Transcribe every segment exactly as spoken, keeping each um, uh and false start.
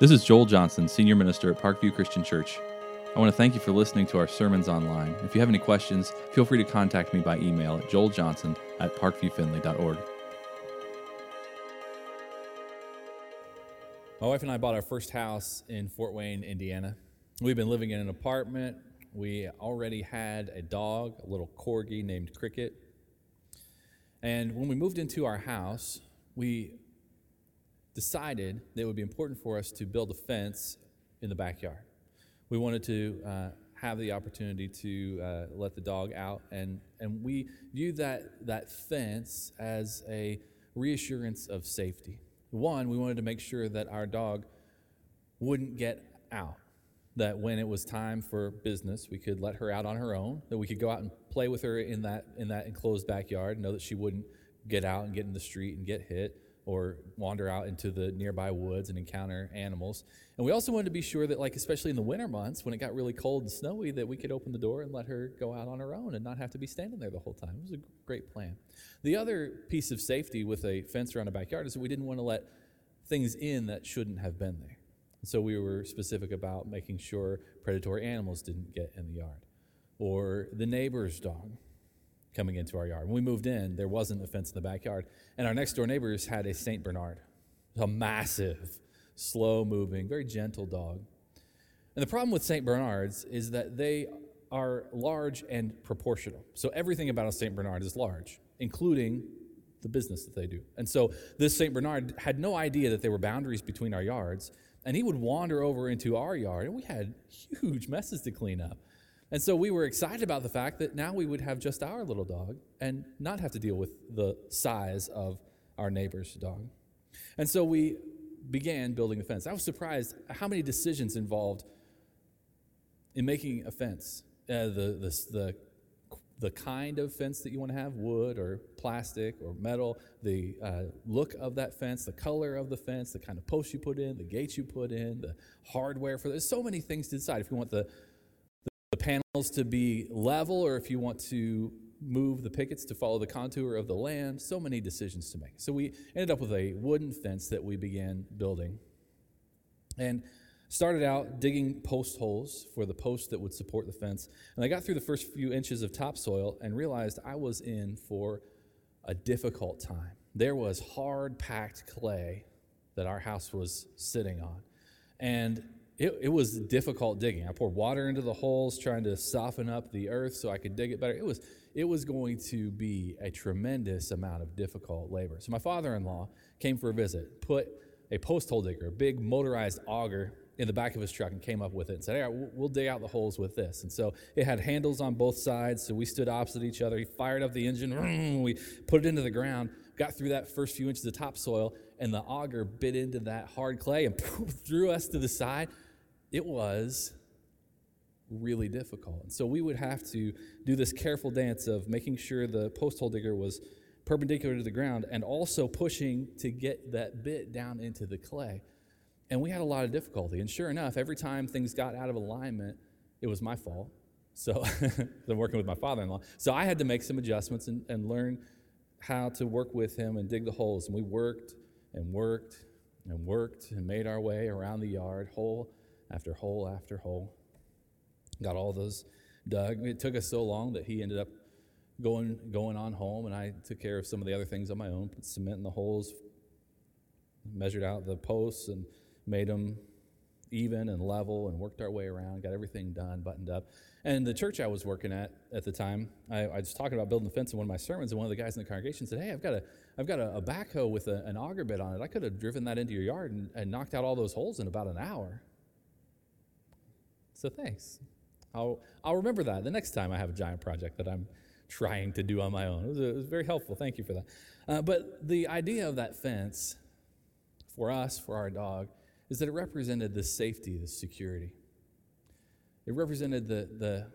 This is Joel Johnson, Senior Minister at Parkview Christian Church. I want to thank you for listening to our sermons online. If you have any questions, feel free to contact me by email at joeljohnson at parkviewfinley.org. My wife and I bought our first house in Fort Wayne, Indiana. We've been living in an apartment. We already had a dog, a little corgi named Cricket. And when we moved into our house, we decided that it would be important for us to build a fence in the backyard. We wanted to uh, have the opportunity to uh, let the dog out, and, and we viewed that, that fence as a reassurance of safety. One, we wanted to make sure that our dog wouldn't get out, that when it was time for business, we could let her out on her own, that we could go out and play with her in that in that enclosed backyard, know that she wouldn't get out and get in the street and get hit or wander out into the nearby woods and encounter animals. And we also wanted to be sure that, like, especially in the winter months when it got really cold and snowy, that we could open the door and let her go out on her own and not have to be standing there the whole time. It was a great plan. The other piece of safety with a fence around a backyard is that we didn't want to let things in that shouldn't have been there. And so we were specific about making sure predatory animals didn't get in the yard or the neighbor's dog coming into our yard. When we moved in, there wasn't a fence in the backyard, and our next door neighbors had a Saint Bernard, a massive, slow-moving, very gentle dog. And the problem with Saint Bernards is that they are large and proportional. So everything about a Saint Bernard is large, including the business that they do. And so this Saint Bernard had no idea that there were boundaries between our yards, and he would wander over into our yard, and we had huge messes to clean up. And so we were excited about the fact that now we would have just our little dog and not have to deal with the size of our neighbor's dog. And so we began building a fence. I was surprised how many decisions involved in making a fence, uh, the, the, the, the kind of fence that you want to have, wood or plastic or metal, the uh, look of that fence, the color of the fence, the kind of posts you put in, the gates you put in, the hardware for there's so many things to decide. If you want the the panels to be level, or if you want to move the pickets to follow the contour of the land, so many decisions to make. So we ended up with a wooden fence that we began building and started out digging post holes for the posts that would support the fence. And I got through the first few inches of topsoil and realized I was in for a difficult time. There was hard-packed clay that our house was sitting on, and It, it was difficult digging. I poured water into the holes, trying to soften up the earth so I could dig it better. It was it was going to be a tremendous amount of difficult labor. So my father-in-law came for a visit, put a post hole digger, a big motorized auger, in the back of his truck and came up with it and said, "Hey, right, we'll, we'll dig out the holes with this." And so it had handles on both sides, so we stood opposite each other. He fired up the engine. We put it into the ground, got through that first few inches of topsoil, and the auger bit into that hard clay and threw us to the side. It was really difficult. And so we would have to do this careful dance of making sure the post hole digger was perpendicular to the ground and also pushing to get that bit down into the clay. And we had a lot of difficulty. And sure enough, every time things got out of alignment, it was my fault. So I'm working with my father-in-law. So I had to make some adjustments and, and learn how to work with him and dig the holes. And we worked and worked and worked and made our way around the yard, hole after hole after hole. Got all those dug. It took us so long that he ended up going going on home, and I took care of some of the other things on my own, put cement in the holes, measured out the posts and made them even and level, and worked our way around, got everything done, buttoned up. And the church I was working at at the time, I, I was talking about building the fence in one of my sermons, and one of the guys in the congregation said, "Hey, I've got a I've got a, a backhoe with a, an auger bit on it. I could have driven that into your yard and, and knocked out all those holes in about an hour." So thanks. I'll, I'll remember that the next time I have a giant project that I'm trying to do on my own. It was, it was very helpful. Thank you for that. Uh, but the idea of that fence for us, for our dog, is that it represented the safety, the security. It represented the, the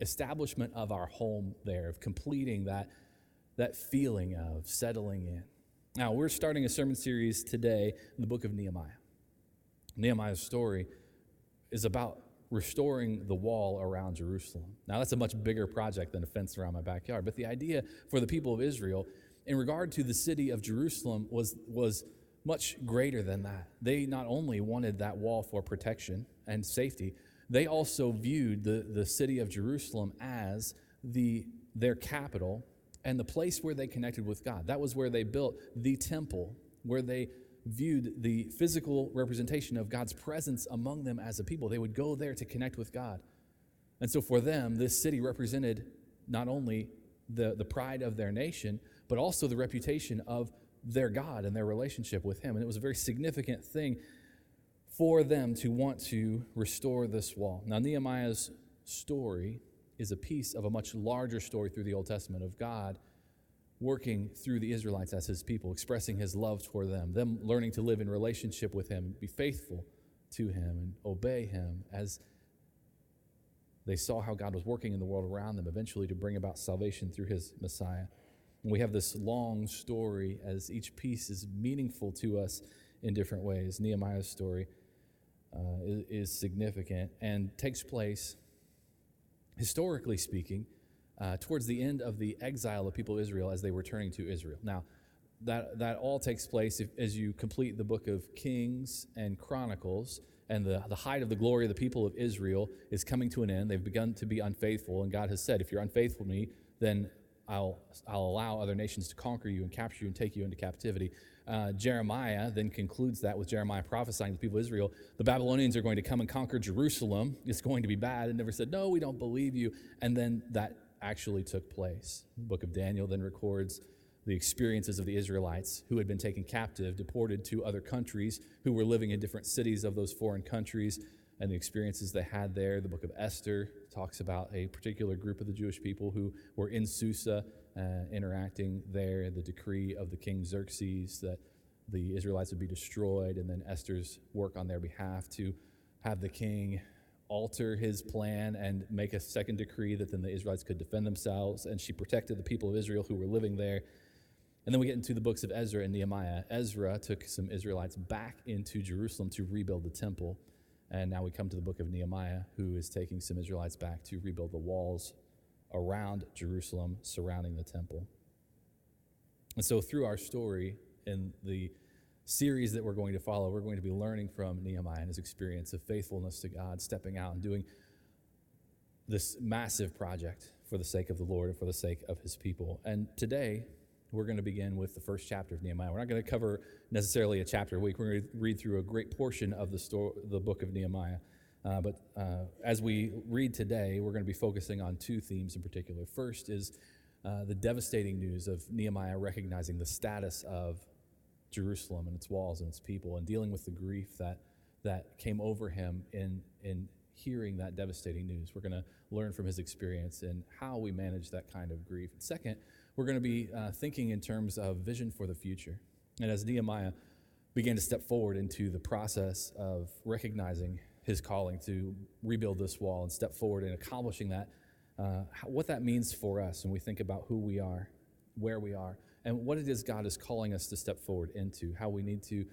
establishment of our home there, of completing that, that feeling of settling in. Now, we're starting a sermon series today in the book of Nehemiah. Nehemiah's story is about restoring the wall around Jerusalem. Now, that's a much bigger project than a fence around my backyard, but the idea for the people of Israel in regard to the city of Jerusalem was, was much greater than that. They not only wanted that wall for protection and safety, they also viewed the, the city of Jerusalem as the their capital and the place where they connected with God. That was where they built the temple, where they viewed the physical representation of God's presence among them as a people. They would go there to connect with God. And so for them, this city represented not only the, the pride of their nation, but also the reputation of their God and their relationship with him. And it was a very significant thing for them to want to restore this wall. Now, Nehemiah's story is a piece of a much larger story through the Old Testament of God working through the Israelites as his people, expressing his love toward them, them learning to live in relationship with him, be faithful to him, and obey him as they saw how God was working in the world around them, eventually to bring about salvation through his Messiah. And we have this long story as each piece is meaningful to us in different ways. Nehemiah's story uh, is, is significant and takes place, historically speaking, Uh, towards the end of the exile of people of Israel as they were turning to Israel. Now, that that all takes place if, as you complete the book of Kings and Chronicles, and the, the height of the glory of the people of Israel is coming to an end. They've begun to be unfaithful, and God has said, if you're unfaithful to me, then I'll, I'll allow other nations to conquer you and capture you and take you into captivity. Uh, Jeremiah then concludes that with Jeremiah prophesying to the people of Israel, the Babylonians are going to come and conquer Jerusalem. It's going to be bad. And never said, no, we don't believe you. And then that actually took place. The book of Daniel then records the experiences of the Israelites who had been taken captive, deported to other countries, who were living in different cities of those foreign countries, and the experiences they had there. The book of Esther talks about a particular group of the Jewish people who were in Susa, uh, interacting there, the decree of the king Xerxes that the Israelites would be destroyed, and then Esther's work on their behalf to have the king alter his plan and make a second decree that then the Israelites could defend themselves, and she protected the people of Israel who were living there. And then we get into the books of Ezra and Nehemiah. Ezra took some Israelites back into Jerusalem to rebuild the temple, and now we come to the book of Nehemiah, who is taking some Israelites back to rebuild the walls around Jerusalem, surrounding the temple. And so through our story in the series that we're going to follow, we're going to be learning from Nehemiah and his experience of faithfulness to God, stepping out and doing this massive project for the sake of the Lord and for the sake of his people. And today, we're going to begin with the first chapter of Nehemiah. We're not going to cover necessarily a chapter a week. We're going to read through a great portion of the story, the book of Nehemiah. Uh, but uh, as we read today, we're going to be focusing on two themes in particular. First is uh, the devastating news of Nehemiah recognizing the status of Jerusalem and its walls and its people, and dealing with the grief that that came over him in in hearing that devastating news. We're going to learn from his experience and how we manage that kind of grief. And second, we're going to be uh, thinking in terms of vision for the future. And as Nehemiah began to step forward into the process of recognizing his calling to rebuild this wall and step forward in accomplishing that, uh, what that means for us when we think about who we are, where we are, and what it is God is calling us to step forward into, how we need to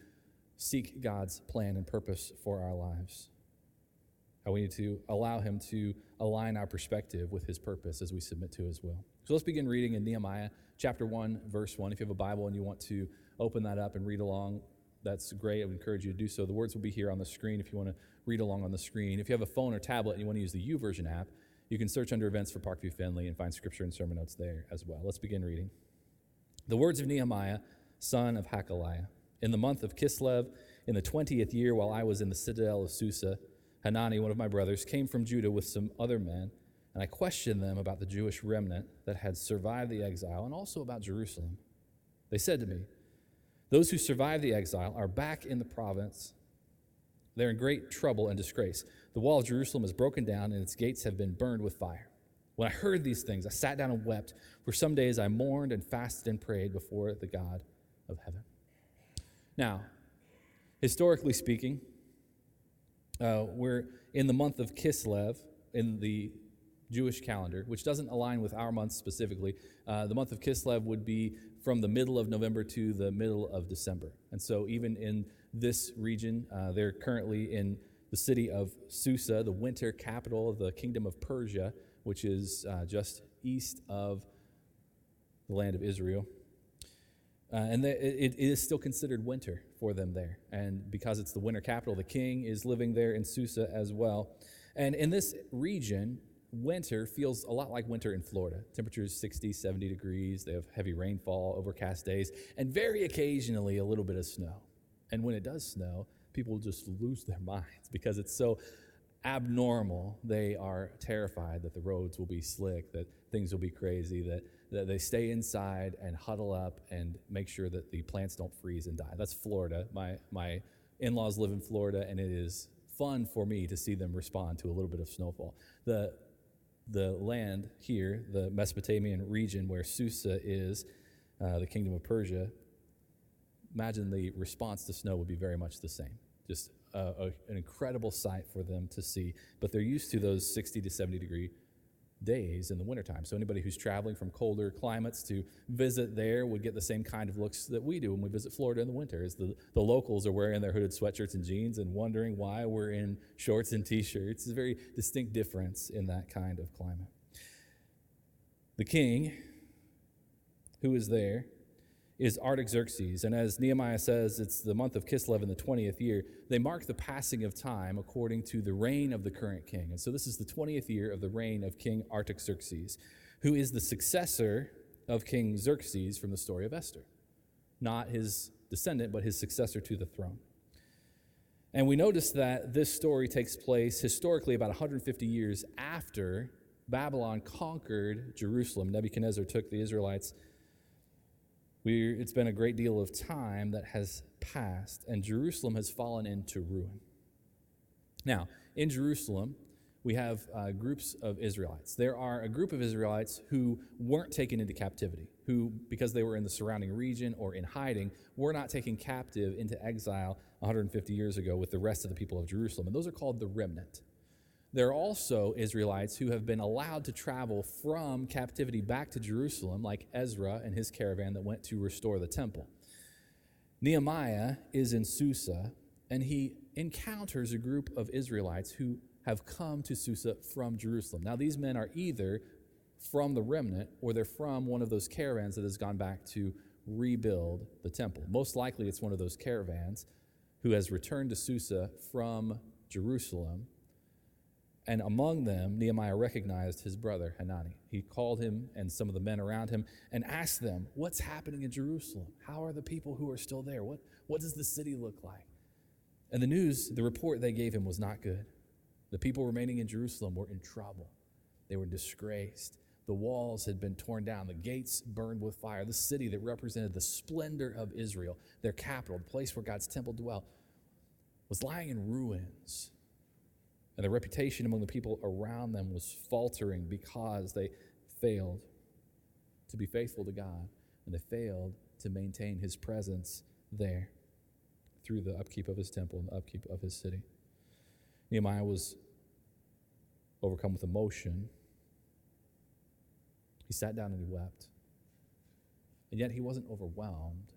seek God's plan and purpose for our lives, how we need to allow him to align our perspective with his purpose as we submit to his will. So let's begin reading in Nehemiah chapter one, verse one. If you have a Bible and you want to open that up and read along, that's great. I would encourage you to do so. The words will be here on the screen if you want to read along on the screen. If you have a phone or tablet and you want to use the YouVersion app, you can search under events for Parkview Finley and find scripture and sermon notes there as well. Let's begin reading. The words of Nehemiah, son of Hakaliah. In the month of Kislev, in the twentieth year, while I was in the citadel of Susa, Hanani, one of my brothers, came from Judah with some other men, and I questioned them about the Jewish remnant that had survived the exile, and also about Jerusalem. They said to me, "Those who survived the exile are back in the province. They're in great trouble and disgrace. The wall of Jerusalem is broken down, and its gates have been burned with fire." When I heard these things, I sat down and wept. For some days I mourned and fasted and prayed before the God of heaven. Now, historically speaking, uh, we're in the month of Kislev in the Jewish calendar, which doesn't align with our month specifically. Uh, the month of Kislev would be from the middle of November to the middle of December. And so even in this region, uh, they're currently in the city of Susa, the winter capital of the kingdom of Persia, which is uh, just east of the land of Israel. Uh, and they, it, it is still considered winter for them there. And because it's the winter capital, the king is living there in Susa as well. And in this region, winter feels a lot like winter in Florida. Temperatures sixty, seventy degrees. They have heavy rainfall, overcast days, and very occasionally a little bit of snow. And when it does snow, people just lose their minds because it's so abnormal. They are terrified that the roads will be slick, that things will be crazy, that, that they stay inside and huddle up and make sure that the plants don't freeze and die. That's Florida. My, my in-laws live in Florida, and it is fun for me to see them respond to a little bit of snowfall. The The land here, the Mesopotamian region where Susa is, uh, the kingdom of Persia, imagine the response to snow would be very much the same. Just a, a, an incredible sight for them to see. But they're used to those sixty to seventy degree days in the wintertime. So anybody who's traveling from colder climates to visit there would get the same kind of looks that we do when we visit Florida in the winter. Is the, the locals are wearing their hooded sweatshirts and jeans and wondering why we're in shorts and t-shirts. It's a very distinct difference in that kind of climate. The king who is there is Artaxerxes, and as Nehemiah says, it's the month of Kislev in the twentieth year. They mark the passing of time according to the reign of the current king. And so this is the twentieth year of the reign of King Artaxerxes, who is the successor of King Xerxes from the story of Esther. Not his descendant, but his successor to the throne. And we notice that this story takes place historically about one hundred fifty years after Babylon conquered Jerusalem. Nebuchadnezzar took the Israelites. We're, it's been a great deal of time that has passed, and Jerusalem has fallen into ruin. Now, in Jerusalem, we have uh, groups of Israelites. There are a group of Israelites who weren't taken into captivity, who, because they were in the surrounding region or in hiding, were not taken captive into exile one hundred fifty years ago with the rest of the people of Jerusalem, and those are called the remnant. There are also Israelites who have been allowed to travel from captivity back to Jerusalem, like Ezra and his caravan that went to restore the temple. Nehemiah is in Susa, and he encounters a group of Israelites who have come to Susa from Jerusalem. Now, these men are either from the remnant or they're from one of those caravans that has gone back to rebuild the temple. Most likely, it's one of those caravans who has returned to Susa from Jerusalem. And among them, Nehemiah recognized his brother, Hanani. He called him and some of the men around him and asked them, what's happening in Jerusalem? How are the people who are still there? What, what does the city look like? And the news, the report they gave him was not good. The people remaining in Jerusalem were in trouble. They were disgraced. The walls had been torn down. The gates burned with fire. The city that represented the splendor of Israel, their capital, the place where God's temple dwelt, was lying in ruins. And the reputation among the people around them was faltering because they failed to be faithful to God, and they failed to maintain his presence there through the upkeep of his temple and the upkeep of his city. Nehemiah was overcome with emotion. He sat down and he wept. And yet he wasn't overwhelmed.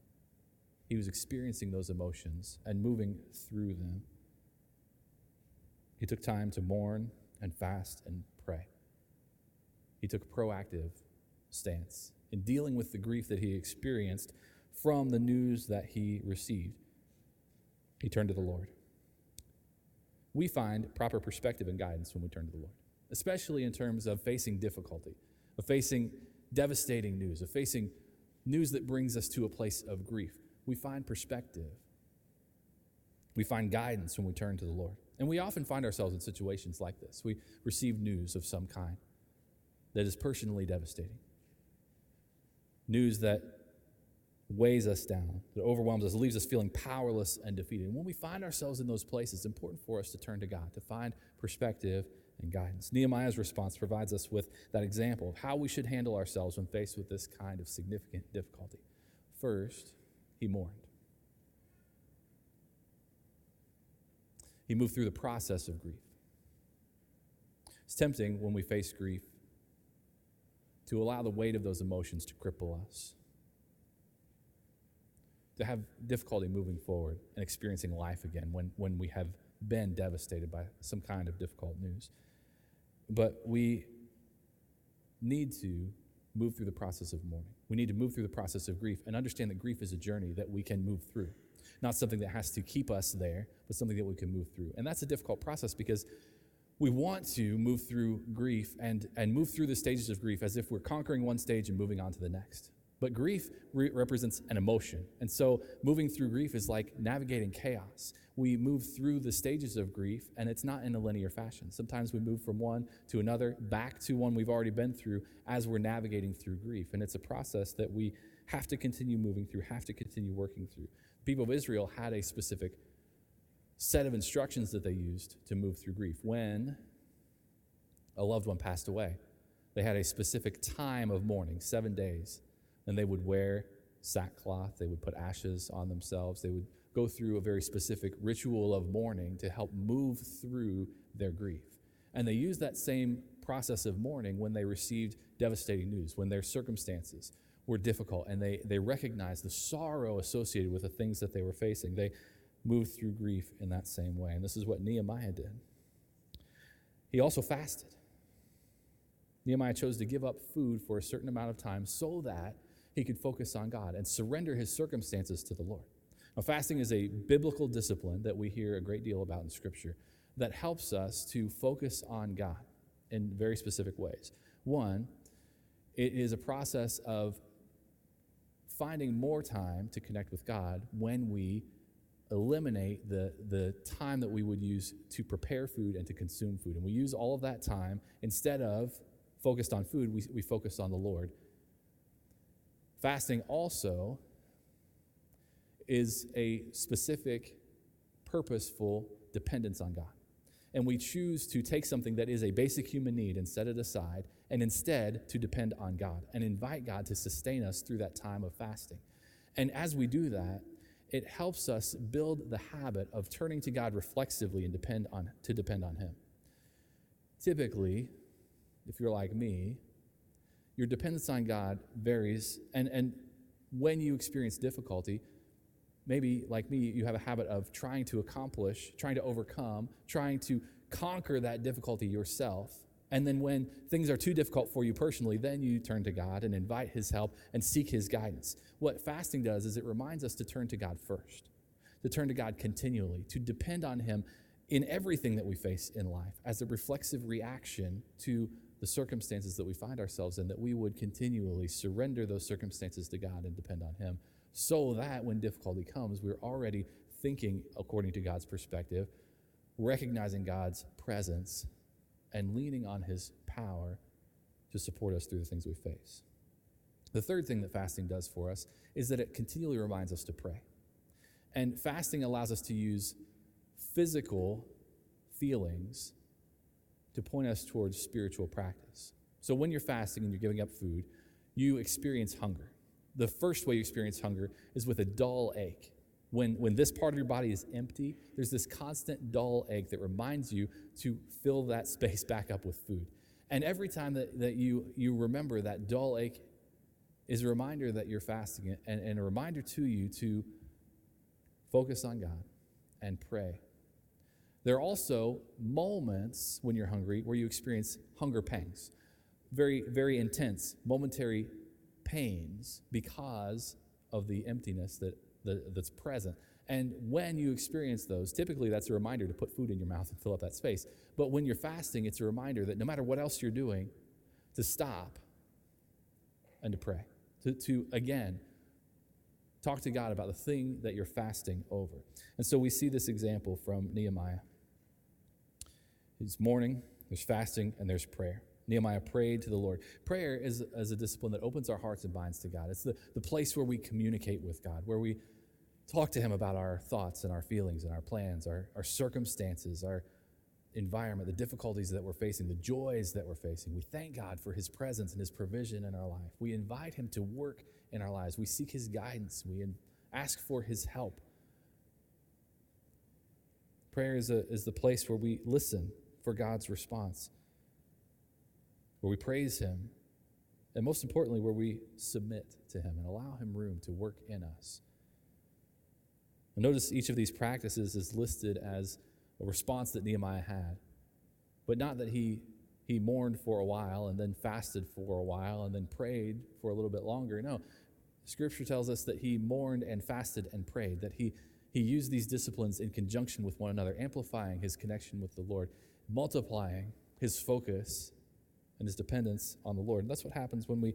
He was experiencing those emotions and moving through them. He took time to mourn and fast and pray. He took a proactive stance in dealing with the grief that he experienced from the news that he received. He turned to the Lord. We find proper perspective and guidance when we turn to the Lord, especially in terms of facing difficulty, of facing devastating news, of facing news that brings us to a place of grief. We find perspective. We find guidance when we turn to the Lord. And we often find ourselves in situations like this. We receive news of some kind that is personally devastating. News that weighs us down, that overwhelms us, leaves us feeling powerless and defeated. And when we find ourselves in those places, it's important for us to turn to God, to find perspective and guidance. Nehemiah's response provides us with that example of how we should handle ourselves when faced with this kind of significant difficulty. First, he mourned. He moved through the process of grief. It's tempting when we face grief to allow the weight of those emotions to cripple us, to have difficulty moving forward and experiencing life again when, when we have been devastated by some kind of difficult news. But we need to move through the process of mourning. We need to move through the process of grief and understand that grief is a journey that we can move through. Not something that has to keep us there, but something that we can move through. And that's a difficult process because we want to move through grief and, and move through the stages of grief as if we're conquering one stage and moving on to the next. But grief re- represents an emotion. And so moving through grief is like navigating chaos. We move through the stages of grief, and it's not in a linear fashion. Sometimes we move from one to another, back to one we've already been through as we're navigating through grief. And it's a process that we have to continue moving through, have to continue working through. The people of Israel had a specific set of instructions that they used to move through grief. When a loved one passed away, they had a specific time of mourning, seven days. And they would wear sackcloth, they would put ashes on themselves, they would go through a very specific ritual of mourning to help move through their grief. And they used that same process of mourning when they received devastating news, when their circumstances were difficult, and they, they recognized the sorrow associated with the things that they were facing. They moved through grief in that same way, and this is what Nehemiah did. He also fasted. Nehemiah chose to give up food for a certain amount of time so that he could focus on God and surrender his circumstances to the Lord. Now, fasting is a biblical discipline that we hear a great deal about in Scripture that helps us to focus on God in very specific ways. One, it is a process of finding more time to connect with God when we eliminate the, the time that we would use to prepare food and to consume food. And we use all of that time, instead of focused on food, we, we focus on the Lord. Fasting also is a specific, purposeful dependence on God. And we choose to take something that is a basic human need and set it aside, and instead to depend on God and invite God to sustain us through that time of fasting. And as we do that, it helps us build the habit of turning to God reflexively and depend on to depend on Him. Typically, if you're like me, your dependence on God varies, and, and when you experience difficulty, maybe, like me, you have a habit of trying to accomplish, trying to overcome, trying to conquer that difficulty yourself, and then when things are too difficult for you personally, then you turn to God and invite His help and seek His guidance. What fasting does is it reminds us to turn to God first, to turn to God continually, to depend on Him in everything that we face in life as a reflexive reaction to the circumstances that we find ourselves in, that we would continually surrender those circumstances to God and depend on Him, so that when difficulty comes, we're already thinking according to God's perspective, recognizing God's presence, and leaning on His power to support us through the things we face. The third thing that fasting does for us is that it continually reminds us to pray. And fasting allows us to use physical feelings to point us towards spiritual practice. So when you're fasting and you're giving up food, you experience hunger. The first way you experience hunger is with a dull ache. When, when this part of your body is empty, there's this constant dull ache that reminds you to fill that space back up with food. And every time that, that you, you remember that dull ache is a reminder that you're fasting, and, and a reminder to you to focus on God and pray. There are also moments when you're hungry where you experience hunger pangs, very, very intense, momentary pains because of the emptiness that, that that's present. And when you experience those, typically that's a reminder to put food in your mouth and fill up that space. But when you're fasting, it's a reminder that no matter what else you're doing, to stop and to pray, to, to again, talk to God about the thing that you're fasting over. And so we see this example from Nehemiah. It's mourning, there's fasting, and there's prayer. Nehemiah prayed to the Lord. Prayer is, is a discipline that opens our hearts and minds to God. It's the, the place where we communicate with God, where we talk to Him about our thoughts and our feelings and our plans, our, our circumstances, our environment, the difficulties that we're facing, the joys that we're facing. We thank God for His presence and His provision in our life. We invite Him to work in our lives. We seek His guidance. We ask for His help. Prayer is, a, is the place where we listen for God's response, where we praise Him, and most importantly, where we submit to Him and allow Him room to work in us. And notice each of these practices is listed as a response that Nehemiah had, but not that he, he mourned for a while and then fasted for a while and then prayed for a little bit longer. No, Scripture tells us that he mourned and fasted and prayed, that he, he used these disciplines in conjunction with one another, amplifying his connection with the Lord, multiplying his focus and his dependence on the Lord. And that's what happens when we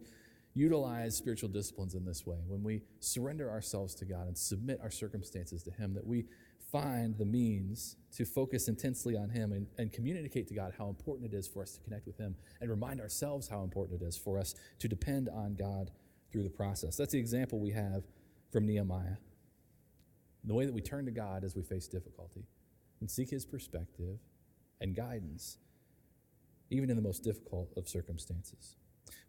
utilize spiritual disciplines in this way, when we surrender ourselves to God and submit our circumstances to him, that we find the means to focus intensely on him and, and communicate to God how important it is for us to connect with him and remind ourselves how important it is for us to depend on God through the process. That's the example we have from Nehemiah. The way that we turn to God as we face difficulty and seek his perspective and guidance, even in the most difficult of circumstances.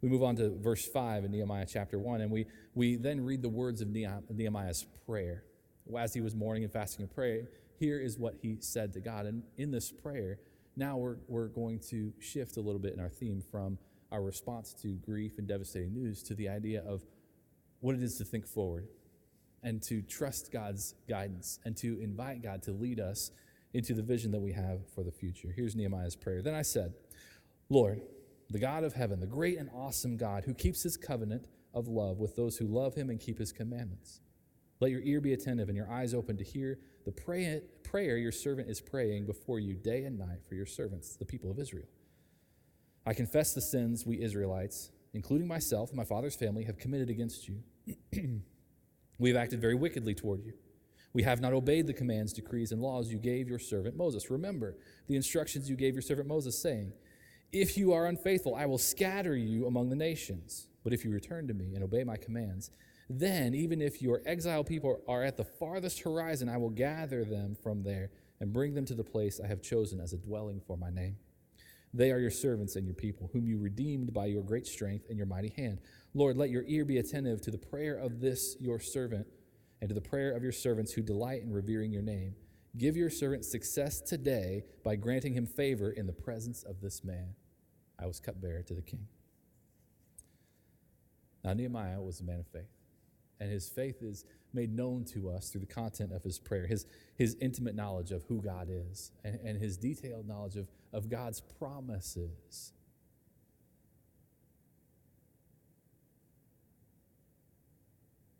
We move on to verse five in Nehemiah chapter one, and we, we then read the words of Nehemiah's prayer. As he was mourning and fasting and praying, here is what he said to God. And in this prayer, now we're, we're going to shift a little bit in our theme from our response to grief and devastating news to the idea of what it is to think forward and to trust God's guidance and to invite God to lead us into the vision that we have for the future. Here's Nehemiah's prayer. Then I said, Lord, the God of heaven, the great and awesome God who keeps his covenant of love with those who love him and keep his commandments. Let your ear be attentive and your eyes open to hear the pray- prayer your servant is praying before you day and night for your servants, the people of Israel. I confess the sins we Israelites, including myself and my father's family, have committed against you. We have acted very wickedly toward you. We have not obeyed the commands, decrees, and laws you gave your servant Moses. Remember the instructions you gave your servant Moses, saying, if you are unfaithful, I will scatter you among the nations. But if you return to me and obey my commands, then even if your exiled people are at the farthest horizon, I will gather them from there and bring them to the place I have chosen as a dwelling for my name. They are your servants and your people, whom you redeemed by your great strength and your mighty hand. Lord, let your ear be attentive to the prayer of this your servant and to the prayer of your servants who delight in revering your name. Give your servant success today by granting him favor in the presence of this man. I was cupbearer to the king. Now, Nehemiah was a man of faith, and his faith is made known to us through the content of his prayer, his, his intimate knowledge of who God is, and, and his detailed knowledge of, of God's promises.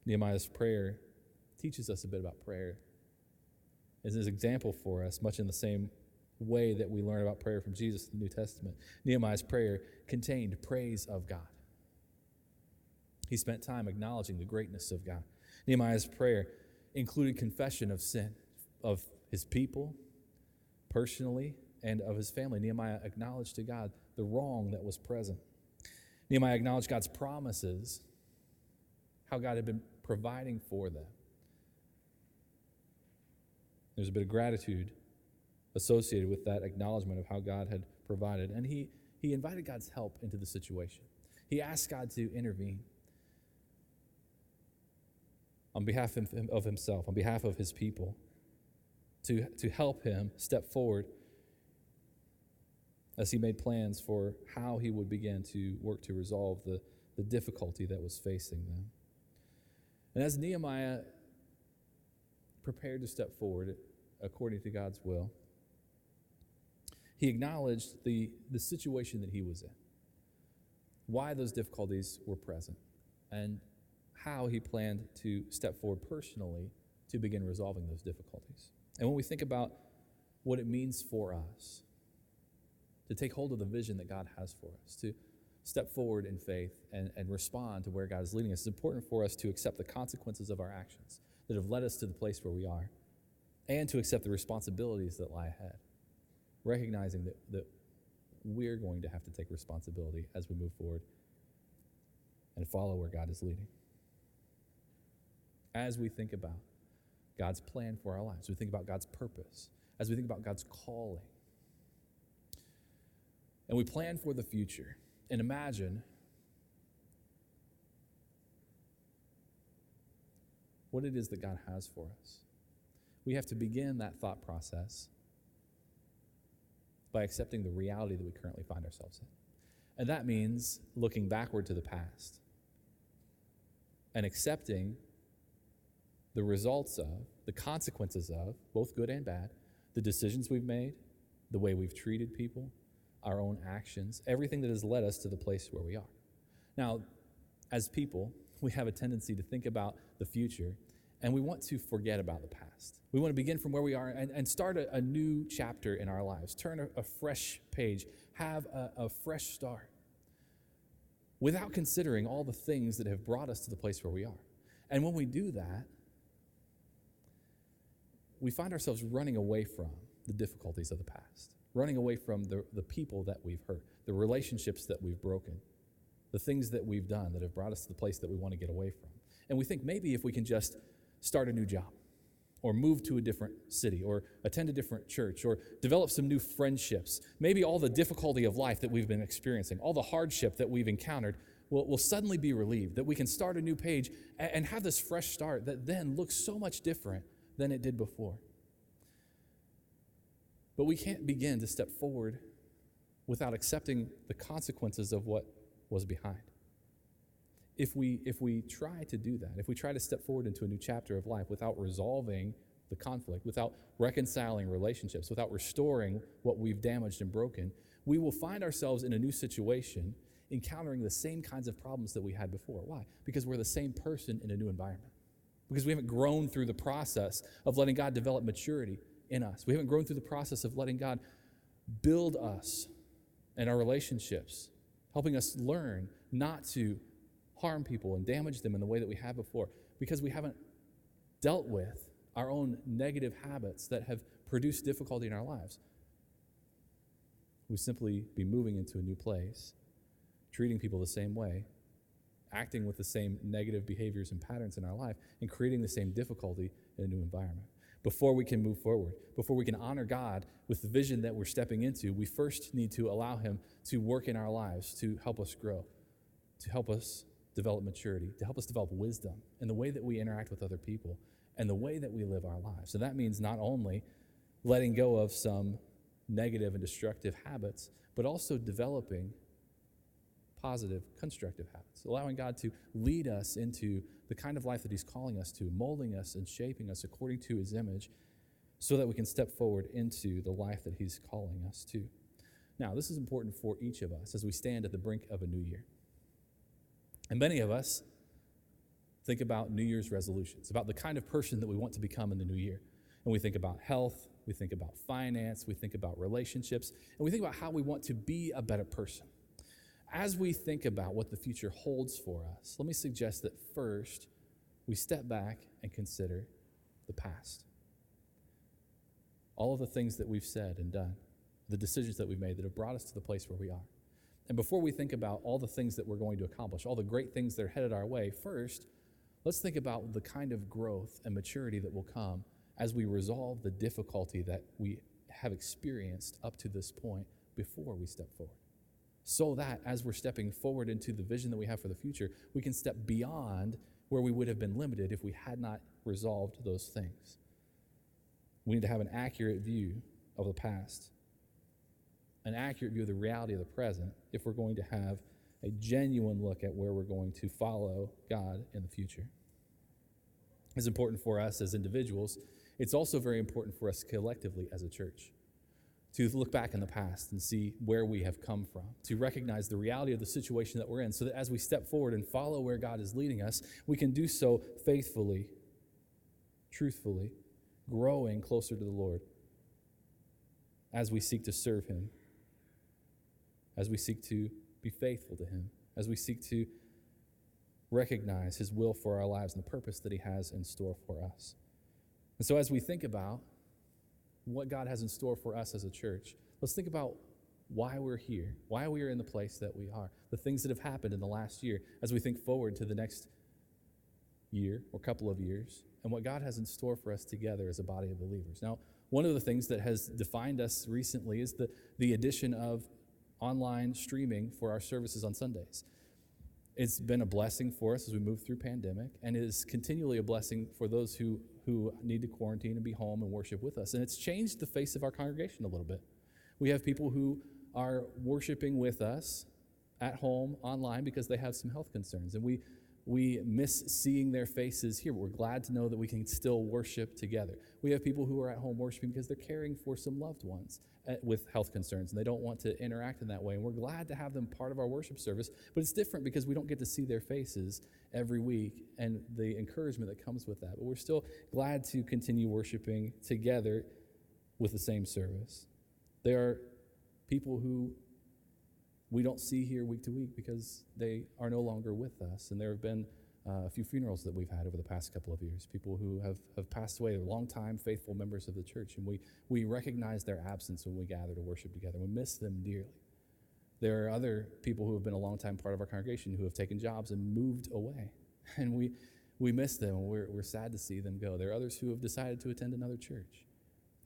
Nehemiah's prayer teaches us a bit about prayer. Is an example for us, much in the same way that we learn about prayer from Jesus in the New Testament. Nehemiah's prayer contained praise of God. He spent time acknowledging the greatness of God. Nehemiah's prayer included confession of sin, of his people, personally, and of his family. Nehemiah acknowledged to God the wrong that was present. Nehemiah acknowledged God's promises, how God had been providing for them. There's a bit of gratitude associated with that acknowledgement of how God had provided. And he, he invited God's help into the situation. He asked God to intervene on behalf of himself, on behalf of his people, to, to help him step forward as he made plans for how he would begin to work to resolve the, the difficulty that was facing them. And as Nehemiah prepared to step forward according to God's will, he acknowledged the, the situation that he was in, why those difficulties were present, and how he planned to step forward personally to begin resolving those difficulties. And when we think about what it means for us to take hold of the vision that God has for us, to step forward in faith and, and respond to where God is leading us, it's important for us to accept the consequences of our actions that have led us to the place where we are, and to accept the responsibilities that lie ahead, recognizing that, that we're going to have to take responsibility as we move forward and follow where God is leading. As we think about God's plan for our lives, we think about God's purpose, as we think about God's calling, and we plan for the future and imagine what it is that God has for us. We have to begin that thought process by accepting the reality that we currently find ourselves in. And that means looking backward to the past and accepting the results of, the consequences of, both good and bad, the decisions we've made, the way we've treated people, our own actions, everything that has led us to the place where we are. Now, as people, we have a tendency to think about the future, and we want to forget about the past. We want to begin from where we are and, and start a, a new chapter in our lives, turn a, a fresh page, have a, a fresh start, without considering all the things that have brought us to the place where we are. And when we do that, we find ourselves running away from the difficulties of the past, running away from the, the people that we've hurt, the relationships that we've broken, the things that we've done that have brought us to the place that we want to get away from. And we think maybe if we can just start a new job, or move to a different city, or attend a different church, or develop some new friendships, maybe all the difficulty of life that we've been experiencing, all the hardship that we've encountered, will, will suddenly be relieved, that we can start a new page and, and have this fresh start that then looks so much different than it did before. But we can't begin to step forward without accepting the consequences of what was behind. If we if we try to do that, if we try to step forward into a new chapter of life without resolving the conflict, without reconciling relationships, without restoring what we've damaged and broken, we will find ourselves in a new situation encountering the same kinds of problems that we had before. Why? Because we're the same person in a new environment. Because we haven't grown through the process of letting God develop maturity in us. We haven't grown through the process of letting God build us and our relationships, helping us learn not to harm people and damage them in the way that we have before, because we haven't dealt with our own negative habits that have produced difficulty in our lives. We simply be moving into a new place, treating people the same way, acting with the same negative behaviors and patterns in our life, and creating the same difficulty in a new environment. Before we can move forward, before we can honor God with the vision that we're stepping into, we first need to allow Him to work in our lives, to help us grow, to help us develop maturity, to help us develop wisdom in the way that we interact with other people and the way that we live our lives. So that means not only letting go of some negative and destructive habits, but also developing positive, constructive habits, allowing God to lead us into the kind of life that He's calling us to, molding us and shaping us according to His image so that we can step forward into the life that He's calling us to. Now, this is important for each of us as we stand at the brink of a new year. And many of us think about New Year's resolutions, about the kind of person that we want to become in the new year. And we think about health, we think about finance, we think about relationships, and we think about how we want to be a better person. As we think about what the future holds for us, let me suggest that first we step back and consider the past. All of the things that we've said and done, the decisions that we've made that have brought us to the place where we are. And before we think about all the things that we're going to accomplish, all the great things that are headed our way, first, let's think about the kind of growth and maturity that will come as we resolve the difficulty that we have experienced up to this point before we step forward. So that as we're stepping forward into the vision that we have for the future, we can step beyond where we would have been limited if we had not resolved those things. We need to have an accurate view of the past, an accurate view of the reality of the present if we're going to have a genuine look at where we're going to follow God in the future. It's important for us as individuals. It's also very important for us collectively as a church to look back in the past and see where we have come from, to recognize the reality of the situation that we're in so that as we step forward and follow where God is leading us, we can do so faithfully, truthfully, growing closer to the Lord as we seek to serve Him, as we seek to be faithful to Him, as we seek to recognize His will for our lives and the purpose that He has in store for us. And so as we think about what God has in store for us as a church, let's think about why we're here, why we are in the place that we are, the things that have happened in the last year as we think forward to the next year or couple of years, and what God has in store for us together as a body of believers. Now, one of the things that has defined us recently is the, the addition of online streaming for our services on Sundays. It's been a blessing for us as we move through pandemic, and it is continually a blessing for those who, who need to quarantine and be home and worship with us. And it's changed the face of our congregation a little bit. We have people who are worshiping with us at home online because they have some health concerns, and we We miss seeing their faces here, but we're glad to know that we can still worship together. We have people who are at home worshiping because they're caring for some loved ones with health concerns, and they don't want to interact in that way. And we're glad to have them part of our worship service, but it's different because we don't get to see their faces every week and the encouragement that comes with that. But we're still glad to continue worshiping together with the same service. There are people who we don't see here week to week because they are no longer with us. And there have been uh, a few funerals that we've had over the past couple of years, people who have, have passed away, long-time faithful members of the church. And we, we recognize their absence when we gather to worship together. We miss them dearly. There are other people who have been a long-time part of our congregation who have taken jobs and moved away. And we, we miss them. We're, we're sad to see them go. There are others who have decided to attend another church.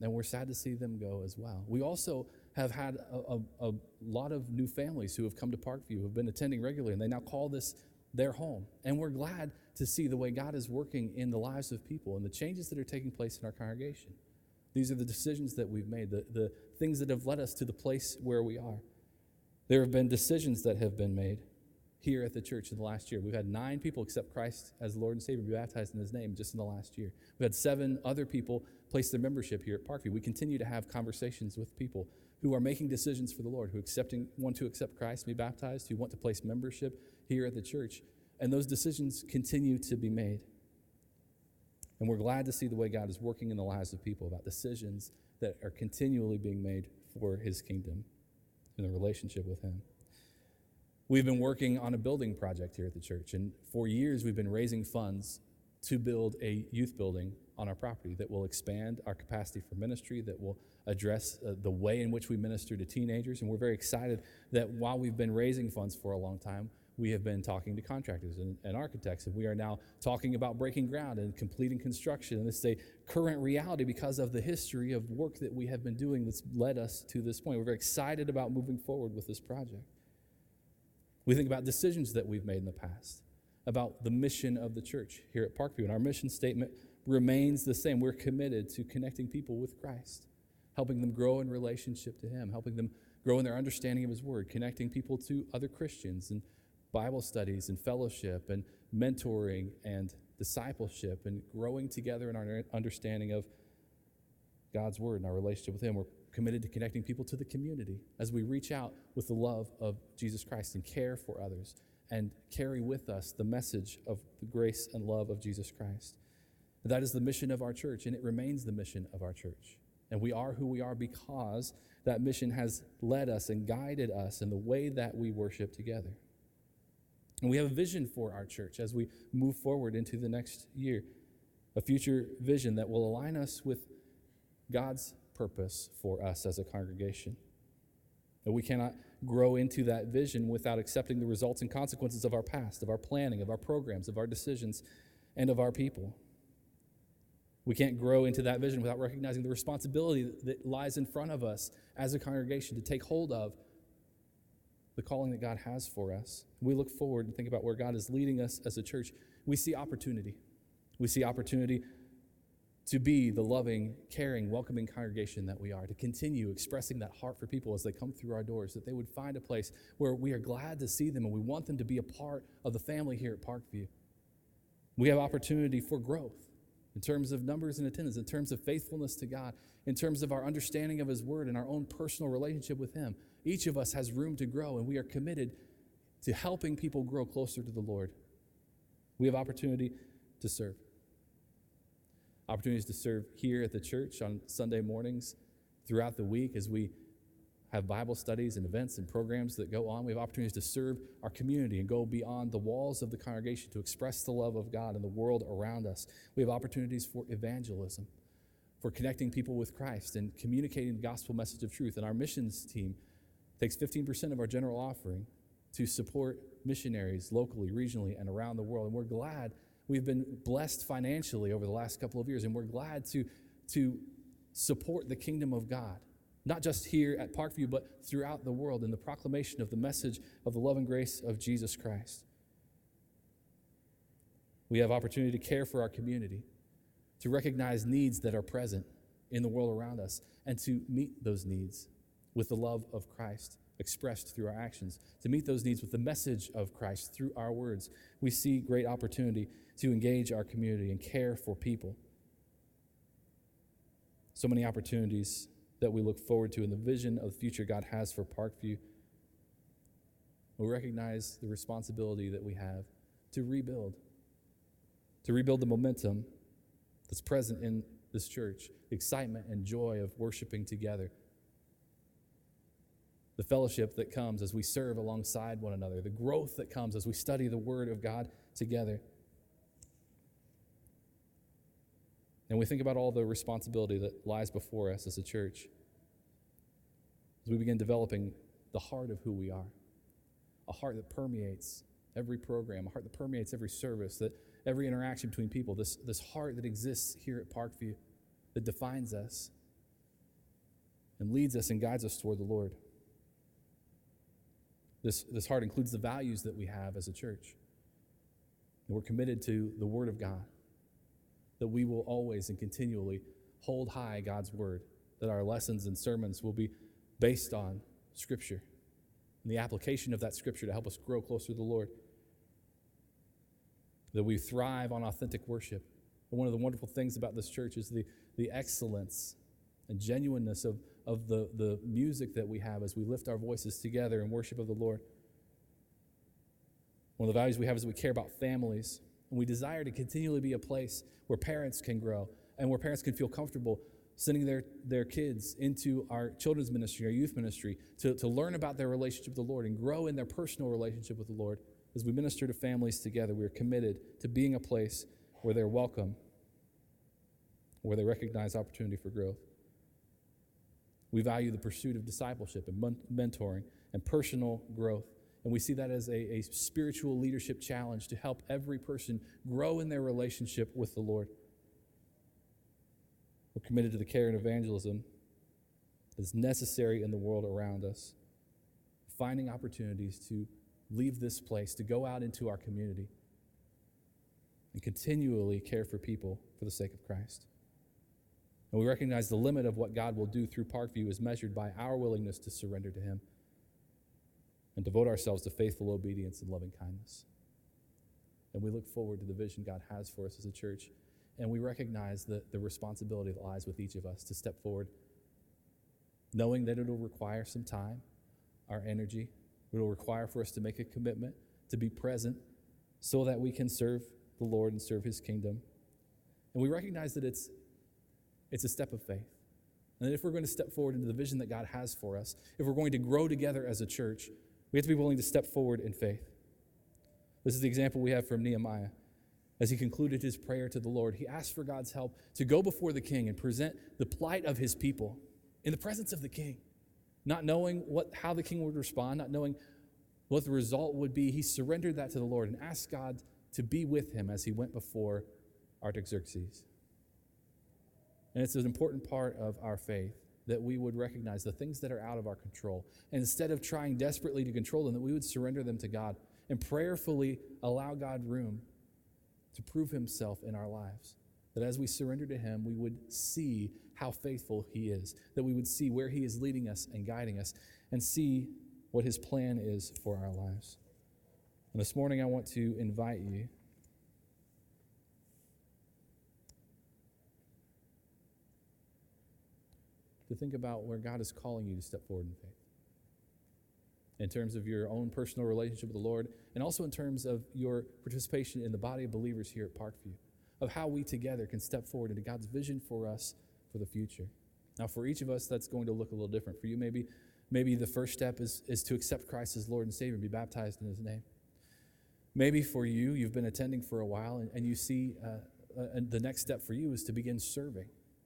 And we're sad to see them go as well. We also have had a, a, a lot of new families who have come to Parkview, who have been attending regularly, and they now call this their home. And we're glad to see the way God is working in the lives of people and the changes that are taking place in our congregation. These are the decisions that we've made, the, the things that have led us to the place where we are. There have been decisions that have been made here at the church in the last year. We've had nine people accept Christ as Lord and Savior, be baptized in his name just in the last year. We've had seven other people place their membership here at Parkview. We continue to have conversations with people who are making decisions for the Lord, who accepting want to accept Christ, be baptized, who want to place membership here at the church. And those decisions continue to be made. And we're glad to see the way God is working in the lives of people about decisions that are continually being made for his kingdom and the relationship with him. We've been working on a building project here at the church, and for years we've been raising funds to build a youth building on our property that will expand our capacity for ministry, that will address uh, the way in which we minister to teenagers. And we're very excited that while we've been raising funds for a long time, we have been talking to contractors and, and architects, and we are now talking about breaking ground and completing construction. And this is a current reality because of the history of work that we have been doing that's led us to this point. We're very excited about moving forward with this project. We think about decisions that we've made in the past, about the mission of the church here at Parkview. And our mission statement remains the same. We're committed to connecting people with Christ, helping them grow in relationship to him, helping them grow in their understanding of his word, connecting people to other Christians and Bible studies and fellowship and mentoring and discipleship and growing together in our understanding of God's word and our relationship with him. We're committed to connecting people to the community as we reach out with the love of Jesus Christ and care for others and carry with us the message of the grace and love of Jesus Christ. That is the mission of our church, and it remains the mission of our church. And we are who we are because that mission has led us and guided us in the way that we worship together. And we have a vision for our church as we move forward into the next year, a future vision that will align us with God's purpose for us as a congregation. That we cannot grow into that vision without accepting the results and consequences of our past, of our planning, of our programs, of our decisions, and of our people. We can't grow into that vision without recognizing the responsibility that lies in front of us as a congregation to take hold of the calling that God has for us. We look forward and think about where God is leading us as a church. We see opportunity. We see opportunity to be the loving, caring, welcoming congregation that we are, to continue expressing that heart for people as they come through our doors, that they would find a place where we are glad to see them and we want them to be a part of the family here at Parkview. We have opportunity for growth in terms of numbers and attendance, in terms of faithfulness to God, in terms of our understanding of his word and our own personal relationship with him. Each of us has room to grow, and we are committed to helping people grow closer to the Lord. We have opportunity to serve. Opportunities to serve here at the church on Sunday mornings, throughout the week as we have Bible studies and events and programs that go on. We have opportunities to serve our community and go beyond the walls of the congregation to express the love of God in the world around us. We have opportunities for evangelism, for connecting people with Christ and communicating the gospel message of truth. And our missions team takes fifteen percent of our general offering to support missionaries locally, regionally, and around the world. And we're glad We've been blessed financially over the last couple of years, and we're glad to, to support the kingdom of God, not just here at Parkview, but throughout the world in the proclamation of the message of the love and grace of Jesus Christ. We have opportunity to care for our community, to recognize needs that are present in the world around us, and to meet those needs with the love of Christ expressed through our actions, to meet those needs with the message of Christ through our words. We see great opportunity to engage our community and care for people. So many opportunities that we look forward to in the vision of the future God has for Parkview. We recognize the responsibility that we have to rebuild, to rebuild the momentum that's present in this church, the excitement and joy of worshiping together, the fellowship that comes as we serve alongside one another, the growth that comes as we study the Word of God together. And we think about all the responsibility that lies before us as a church as we begin developing the heart of who we are, a heart that permeates every program, a heart that permeates every service, that every interaction between people, this, this heart that exists here at Parkview that defines us and leads us and guides us toward the Lord. This, this heart includes the values that we have as a church. And we're committed to the Word of God, that we will always and continually hold high God's Word, that our lessons and sermons will be based on Scripture and the application of that Scripture to help us grow closer to the Lord, that we thrive on authentic worship. And one of the wonderful things about this church is the, the excellence and genuineness of, of the, the music that we have as we lift our voices together in worship of the Lord. One of the values we have is we care about families, and we desire to continually be a place where parents can grow and where parents can feel comfortable sending their, their kids into our children's ministry, our youth ministry, to, to learn about their relationship with the Lord and grow in their personal relationship with the Lord. As we minister to families together, we are committed to being a place where they're welcome, where they recognize opportunity for growth. We value the pursuit of discipleship and mentoring and personal growth, and we see that as a, a spiritual leadership challenge to help every person grow in their relationship with the Lord. We're committed to the care and evangelism that's necessary in the world around us, finding opportunities to leave this place, to go out into our community and continually care for people for the sake of Christ. And we recognize the limit of what God will do through Parkview is measured by our willingness to surrender to Him and devote ourselves to faithful obedience and loving kindness. And we look forward to the vision God has for us as a church, and we recognize the, the responsibility that lies with each of us to step forward, knowing that it'll require some time, our energy. It'll require for us to make a commitment, to be present, so that we can serve the Lord and serve His kingdom. And we recognize that it's it's a step of faith. And that if we're going to step forward into the vision that God has for us, if we're going to grow together as a church, we have to be willing to step forward in faith. This is the example we have from Nehemiah. As he concluded his prayer to the Lord, he asked for God's help to go before the king and present the plight of his people in the presence of the king. Not knowing what how the king would respond, not knowing what the result would be, he surrendered that to the Lord and asked God to be with him as he went before Artaxerxes. And it's an important part of our faith that we would recognize the things that are out of our control. And instead of trying desperately to control them, that we would surrender them to God and prayerfully allow God room to prove himself in our lives. That as we surrender to him, we would see how faithful he is, that we would see where he is leading us and guiding us and see what his plan is for our lives. And this morning, I want to invite you to think about where God is calling you to step forward in faith, in terms of your own personal relationship with the Lord, and also in terms of your participation in the body of believers here at Parkview, of how we together can step forward into God's vision for us for the future. Now, for each of us, that's going to look a little different. For you, maybe maybe the first step is, is to accept Christ as Lord and Savior and be baptized in His name. Maybe for you, you've been attending for a while, and, and you see uh, uh, the next step for you is to begin serving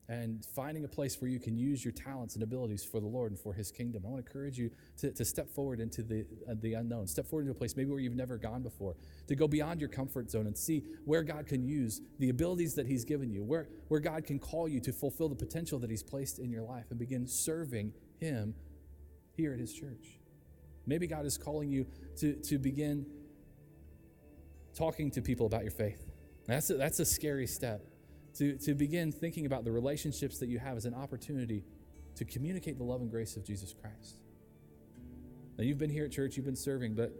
and finding a place where you can use your talents and abilities for the Lord and for His kingdom. I want to encourage you to, to step forward into the, uh, the unknown. Step forward into a place maybe where you've never gone before, to go beyond your comfort zone and see where God can use the abilities that He's given you, where, where God can call you to fulfill the potential that He's placed in your life and begin serving Him here at His church. Maybe God is calling you to, to begin talking to people about your faith. That's a, that's a scary step. To, to begin thinking about the relationships that you have as an opportunity to communicate the love and grace of Jesus Christ. Now, you've been here at church, you've been serving, but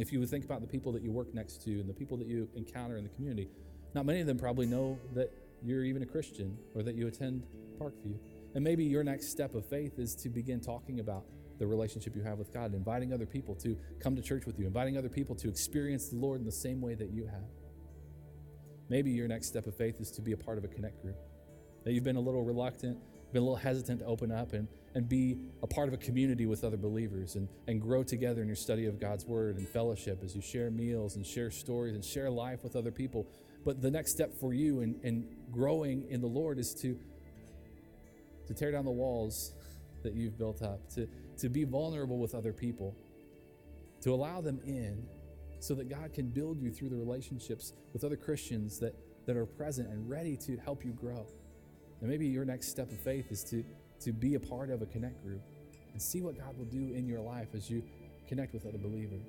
if you would think about the people that you work next to and the people that you encounter in the community, not many of them probably know that you're even a Christian or that you attend Parkview. And maybe your next step of faith is to begin talking about the relationship you have with God, inviting other people to come to church with you, inviting other people to experience the Lord in the same way that you have. Maybe your next step of faith is to be a part of a connect group, that you've been a little reluctant, been a little hesitant to open up and, and be a part of a community with other believers and, and grow together in your study of God's word and fellowship as you share meals and share stories and share life with other people. But the next step for you in, in growing in the Lord is to, to tear down the walls that you've built up, to, to be vulnerable with other people, to allow them in so that God can build you through the relationships with other Christians that, that are present and ready to help you grow. And maybe your next step of faith is to, to be a part of a connect group and see what God will do in your life as you connect with other believers.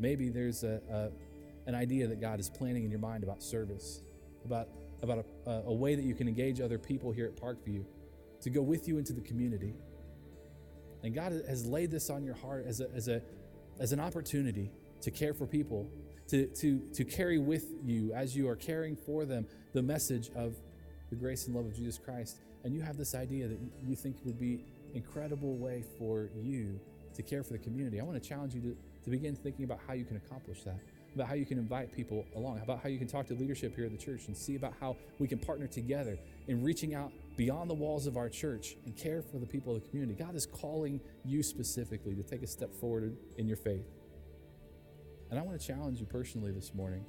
Maybe there's a, a an idea that God is planning in your mind about service, about, about a, a way that you can engage other people here at Parkview to go with you into the community. And God has laid this on your heart as a, as a as an opportunity to care for people, to, to, to carry with you as you are caring for them the message of the grace and love of Jesus Christ. And you have this idea that you think would be an incredible way for you to care for the community. I want to challenge you to, to begin thinking about how you can accomplish that, about how you can invite people along, about how you can talk to leadership here at the church and see about how we can partner together in reaching out beyond the walls of our church and care for the people of the community. God is calling you specifically to take a step forward in your faith. And I want to challenge you personally this morning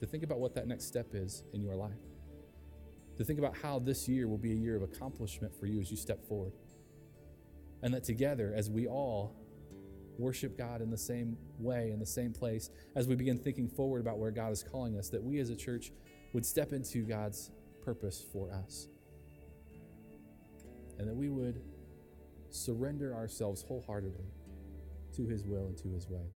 to think about what that next step is in your life, to think about how this year will be a year of accomplishment for you as you step forward, and that together, as we all worship God in the same way, in the same place, as we begin thinking forward about where God is calling us, that we as a church would step into God's purpose for us, and that we would surrender ourselves wholeheartedly to His will and to His way.